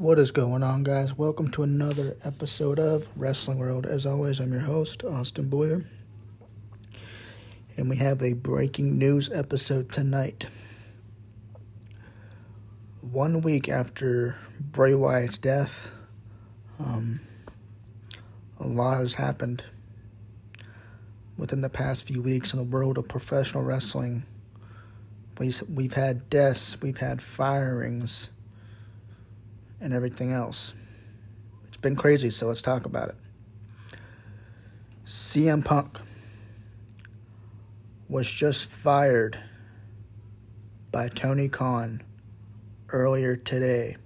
What is going on, guys? Welcome to another episode of Wrestling World. As always, I'm your host, Austin Boyer. And we have a breaking news episode tonight. 1 week after Bray Wyatt's death, a lot has happened within the past few weeks in the world of professional wrestling. We've had deaths, we've had firings, and everything else. It's been crazy, so let's talk about it. CM Punk was just fired by Tony Khan earlier today.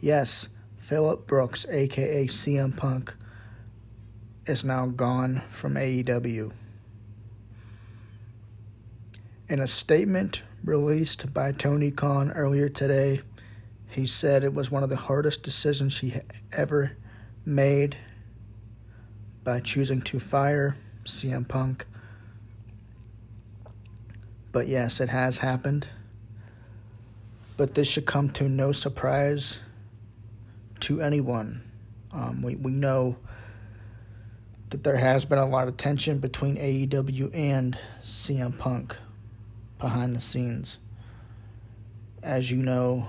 Yes, Philip Brooks, aka CM Punk, is now gone from AEW. In a statement released by Tony Khan earlier today, he said it was one of the hardest decisions he ever made by choosing to fire CM Punk. But yes, it has happened. But this should come to no surprise to anyone. We know that there has been a lot of tension between AEW and CM Punk behind the scenes. As you know,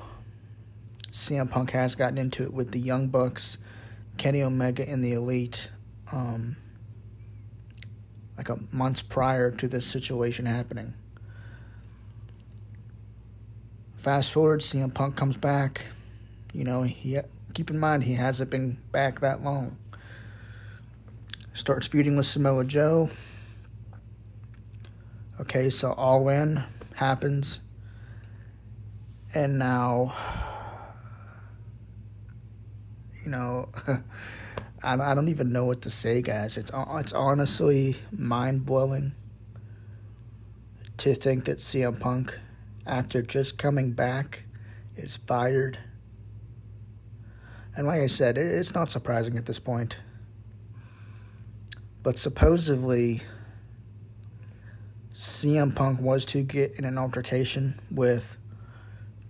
CM Punk has gotten into it with the Young Bucks, Kenny Omega, and The Elite, like a month prior to this situation happening. Fast forward, CM Punk comes back. You know, keep in mind, he hasn't been back that long. Starts feuding with Samoa Joe. Okay, so All In happens. And now, you know, I don't even know what to say, guys. It's honestly mind-blowing to think that CM Punk, after just coming back, is fired. And like I said, it's not surprising at this point. But supposedly, CM Punk was to get in an altercation with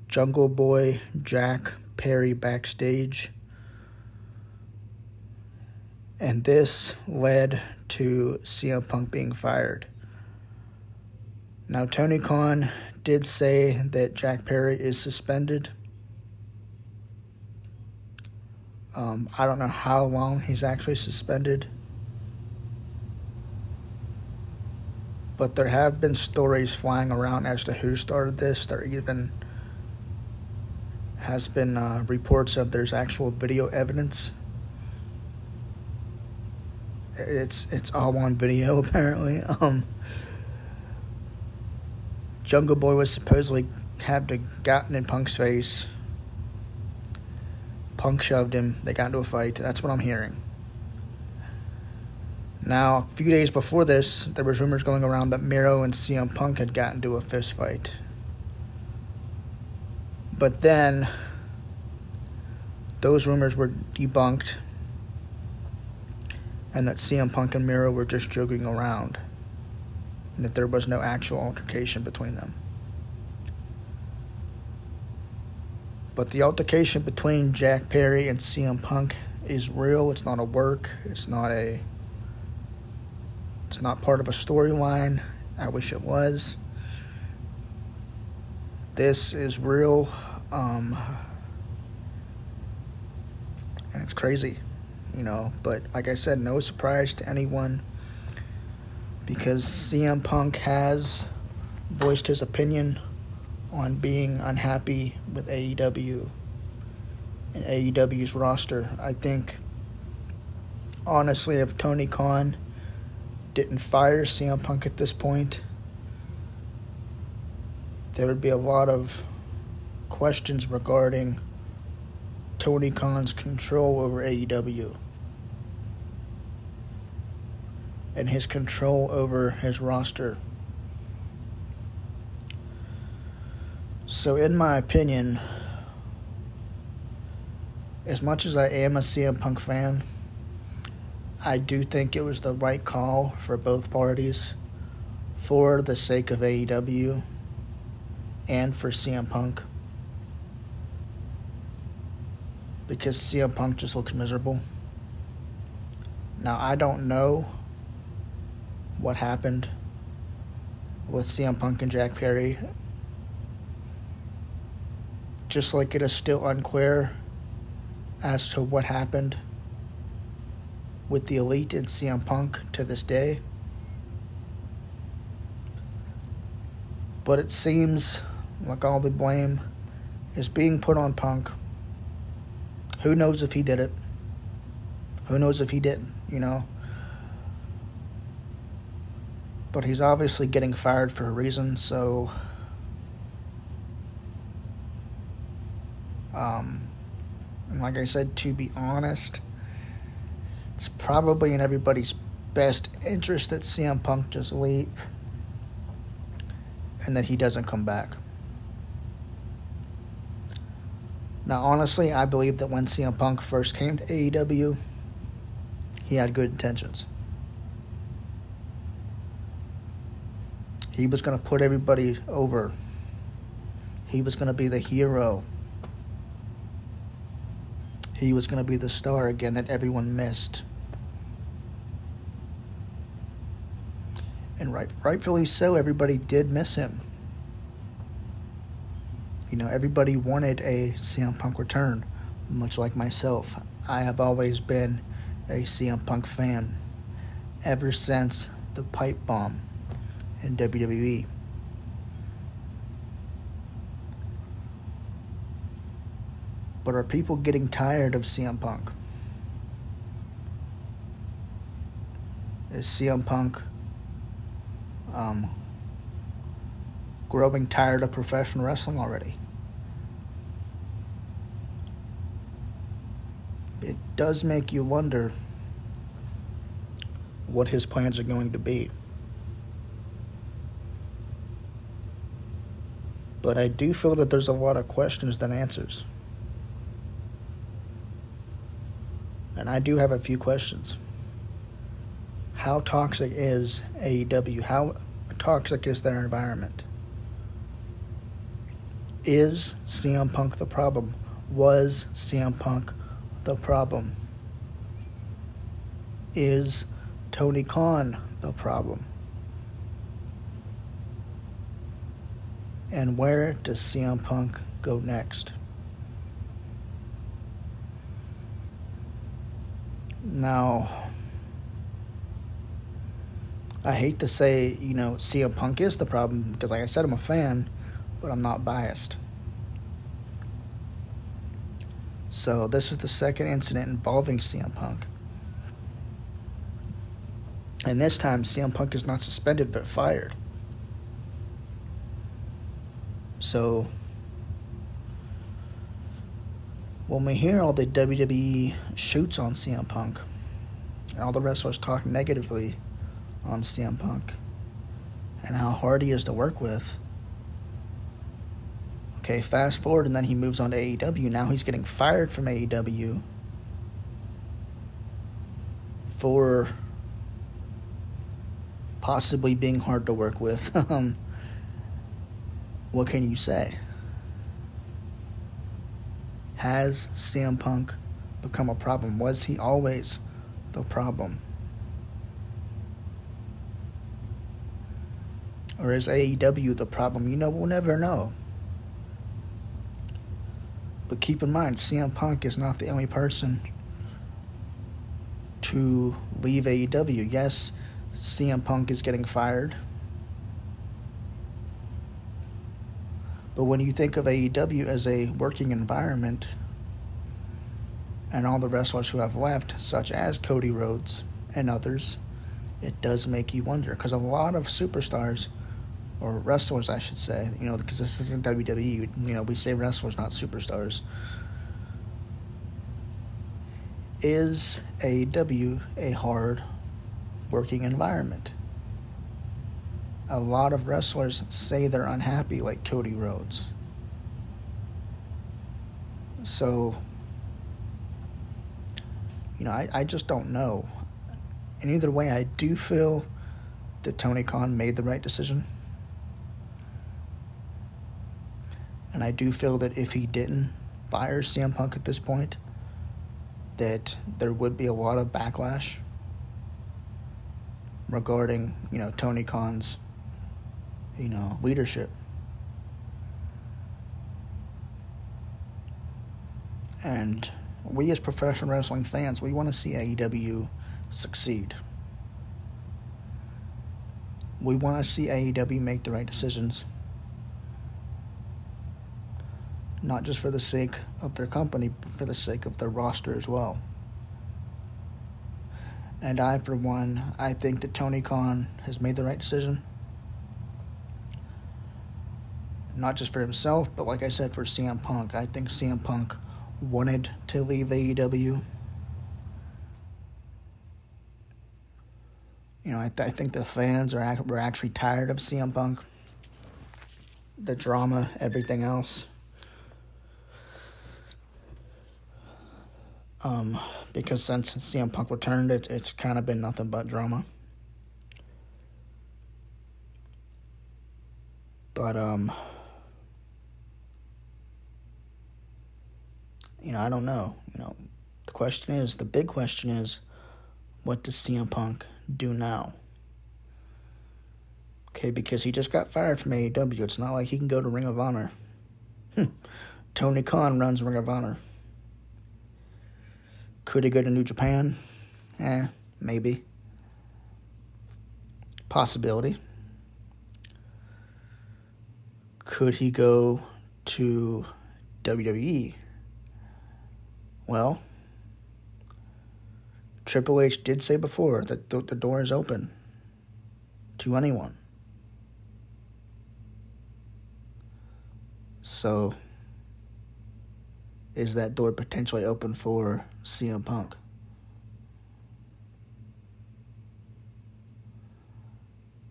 Jungle Boy Jack Perry backstage. And this led to CM Punk being fired. Now, Tony Khan did say that Jack Perry is suspended. I don't know how long he's actually suspended. But there have been stories flying around as to who started this. There even has been reports of there's actual video evidence. It's all on video, apparently. Jungle Boy was supposedly gotten in Punk's face. Punk shoved him. They got into a fight. That's what I'm hearing. Now, a few days before this, there was rumors going around that Miro and CM Punk had gotten into a fist fight. But then, those rumors were debunked, and that CM Punk and Miro were just joking around, and that there was no actual altercation between them. But the altercation between Jack Perry and CM Punk is real. It's not a work. It's not part of a storyline. I wish it was. This is real, and it's crazy. You know, but like I said, no surprise to anyone, because CM Punk has voiced his opinion on being unhappy with AEW and AEW's roster. I think, honestly, if Tony Khan didn't fire CM Punk at this point, there would be a lot of questions regarding Tony Khan's control over AEW and his control over his roster. So in my opinion, as much as I am a CM Punk fan, I do think it was the right call for both parties for the sake of AEW and for CM Punk. because CM Punk just looks miserable. Now, I don't know what happened with CM Punk and Jack Perry. Just like it is still unclear as to what happened with The Elite and CM Punk to this day. But it seems like all the blame is being put on Punk. Who knows if he did it? Who knows if he didn't, you know? But he's obviously getting fired for a reason, so... And like I said, to be honest, it's probably in everybody's best interest that CM Punk just leave and that he doesn't come back. Now, honestly, I believe that when CM Punk first came to AEW, he had good intentions. He was going to put everybody over. He was going to be the hero. He was going to be the star again that everyone missed. And rightfully so, everybody did miss him. You know, everybody wanted a CM Punk return, much like myself. I have always been a CM Punk fan, ever since the pipe bomb in WWE. But are people getting tired of CM Punk? Is CM Punk growing tired of professional wrestling already? It does make you wonder what his plans are going to be. But I do feel that there's a lot of questions than answers. And I do have a few questions. How toxic is AEW? How toxic is their environment? Is CM Punk the problem? Was CM Punk the problem? Is Tony Khan the problem? And where does CM Punk go next? Now, I hate to say, you know, CM Punk is the problem, because like I said, I'm a fan, but I'm not biased. So this is the second incident involving CM Punk. And this time, CM Punk is not suspended, but fired. So when we hear all the WWE shoots on CM Punk, and all the wrestlers talk negatively on CM Punk, and how hard he is to work with, okay, fast forward, and then he moves on to AEW. Now he's getting fired from AEW for possibly being hard to work with. What can you say? Has CM Punk become a problem? Was he always the problem? Or is AEW the problem? You know, we'll never know. But keep in mind, CM Punk is not the only person to leave AEW. Yes, CM Punk is getting fired. But when you think of AEW as a working environment and all the wrestlers who have left, such as Cody Rhodes and others, it does make you wonder. Because a lot of superstars, or wrestlers I should say, you know, because this isn't WWE, you know, we say wrestlers, not superstars. Is AEW a hard working environment? A lot of wrestlers say they're unhappy, like Cody Rhodes. So, you know, I just don't know. And either way, I do feel that Tony Khan made the right decision. And I do feel that if he didn't fire CM Punk at this point, that there would be a lot of backlash regarding, you know, Tony Khan's, you know, leadership. And we as professional wrestling fans, we want to see AEW succeed. We want to see AEW make the right decisions. Not just for the sake of their company, but for the sake of their roster as well. And I, for one, I think that Tony Khan has made the right decision. Not just for himself, but like I said, for CM Punk. I think CM Punk wanted to leave AEW. You know, I think the fans were actually tired of CM Punk. The drama, everything else. Because since CM Punk returned, it's kind of been nothing but drama. But, you know, I don't know. You know, the question is, the big question is, what does CM Punk do now? Okay, because he just got fired from AEW. It's not like he can go to Ring of Honor. Tony Khan runs Ring of Honor. Could he go to New Japan? Maybe. Possibility. Could he go to WWE? Well, Triple H did say before that the door is open to anyone. So, is that door potentially open for CM Punk?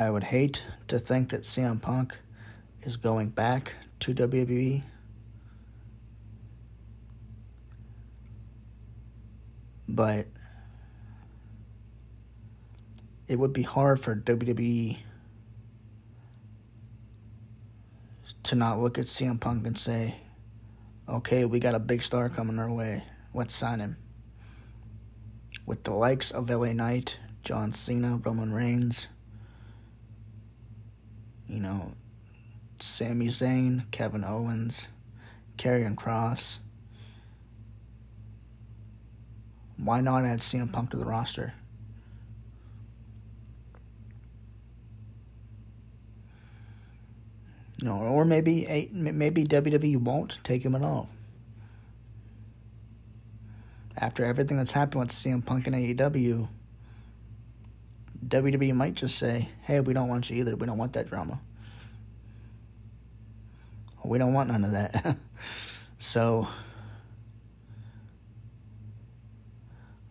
I would hate to think that CM Punk is going back to WWE. But it would be hard for WWE to not look at CM Punk and say, okay, we got a big star coming our way. Let's sign him. With the likes of LA Knight, John Cena, Roman Reigns, you know, Sami Zayn, Kevin Owens, Karrion Kross. Why not add CM Punk to the roster? You know, or maybe WWE won't take him at all. After everything that's happened with CM Punk and AEW, WWE might just say, hey, we don't want you either. We don't want that drama. We don't want none of that. So,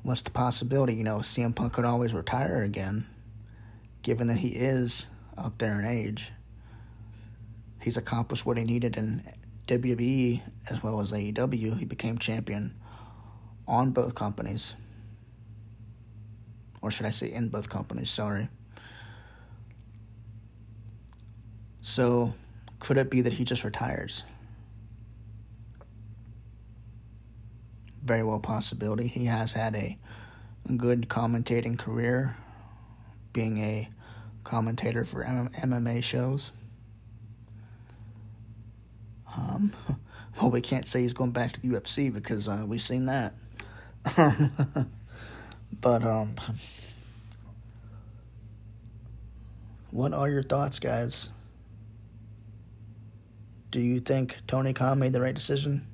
what's the possibility? You know, CM Punk could always retire again, given that he is up there in age. He's accomplished what he needed in WWE as well as AEW. He became champion on both companies. Or should I say in both companies, sorry. So, could it be that he just retires? Very well possibility. He has had a good commentating career, being a commentator for MMA shows. Well, we can't say he's going back to the UFC because we've seen that. But what are your thoughts, guys? Do you think Tony Khan made the right decision?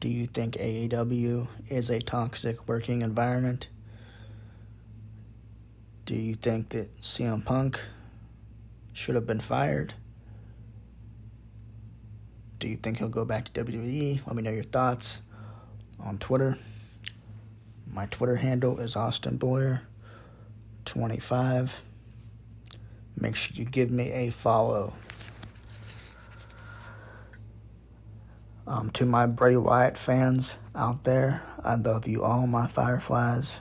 Do you think AEW is a toxic working environment? Do you think that CM Punk should have been fired? Do you think he'll go back to WWE? Let me know your thoughts on Twitter. My Twitter handle is Austin Boyer 25. Make sure you give me a follow. To my Bray Wyatt fans out there, I love you all, my fireflies.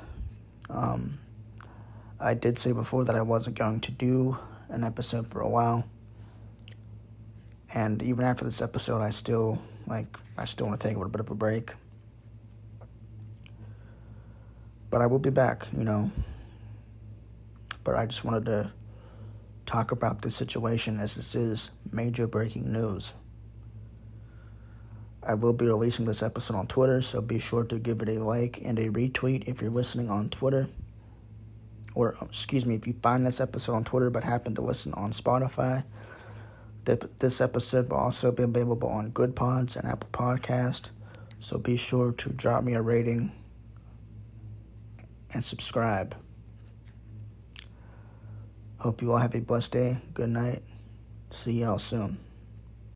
I did say before that I wasn't going to do an episode for a while. And even after this episode, I still want to take a little bit of a break. But I will be back, you know. But I just wanted to talk about this situation, as this is major breaking news. I will be releasing this episode on Twitter, so be sure to give it a like and a retweet if you're listening on Twitter. Or, excuse me, if you find this episode on Twitter but happen to listen on Spotify, this episode will also be available on GoodPods and Apple Podcasts, so be sure to drop me a rating and subscribe. Hope you all have a blessed day. Good night. See y'all soon.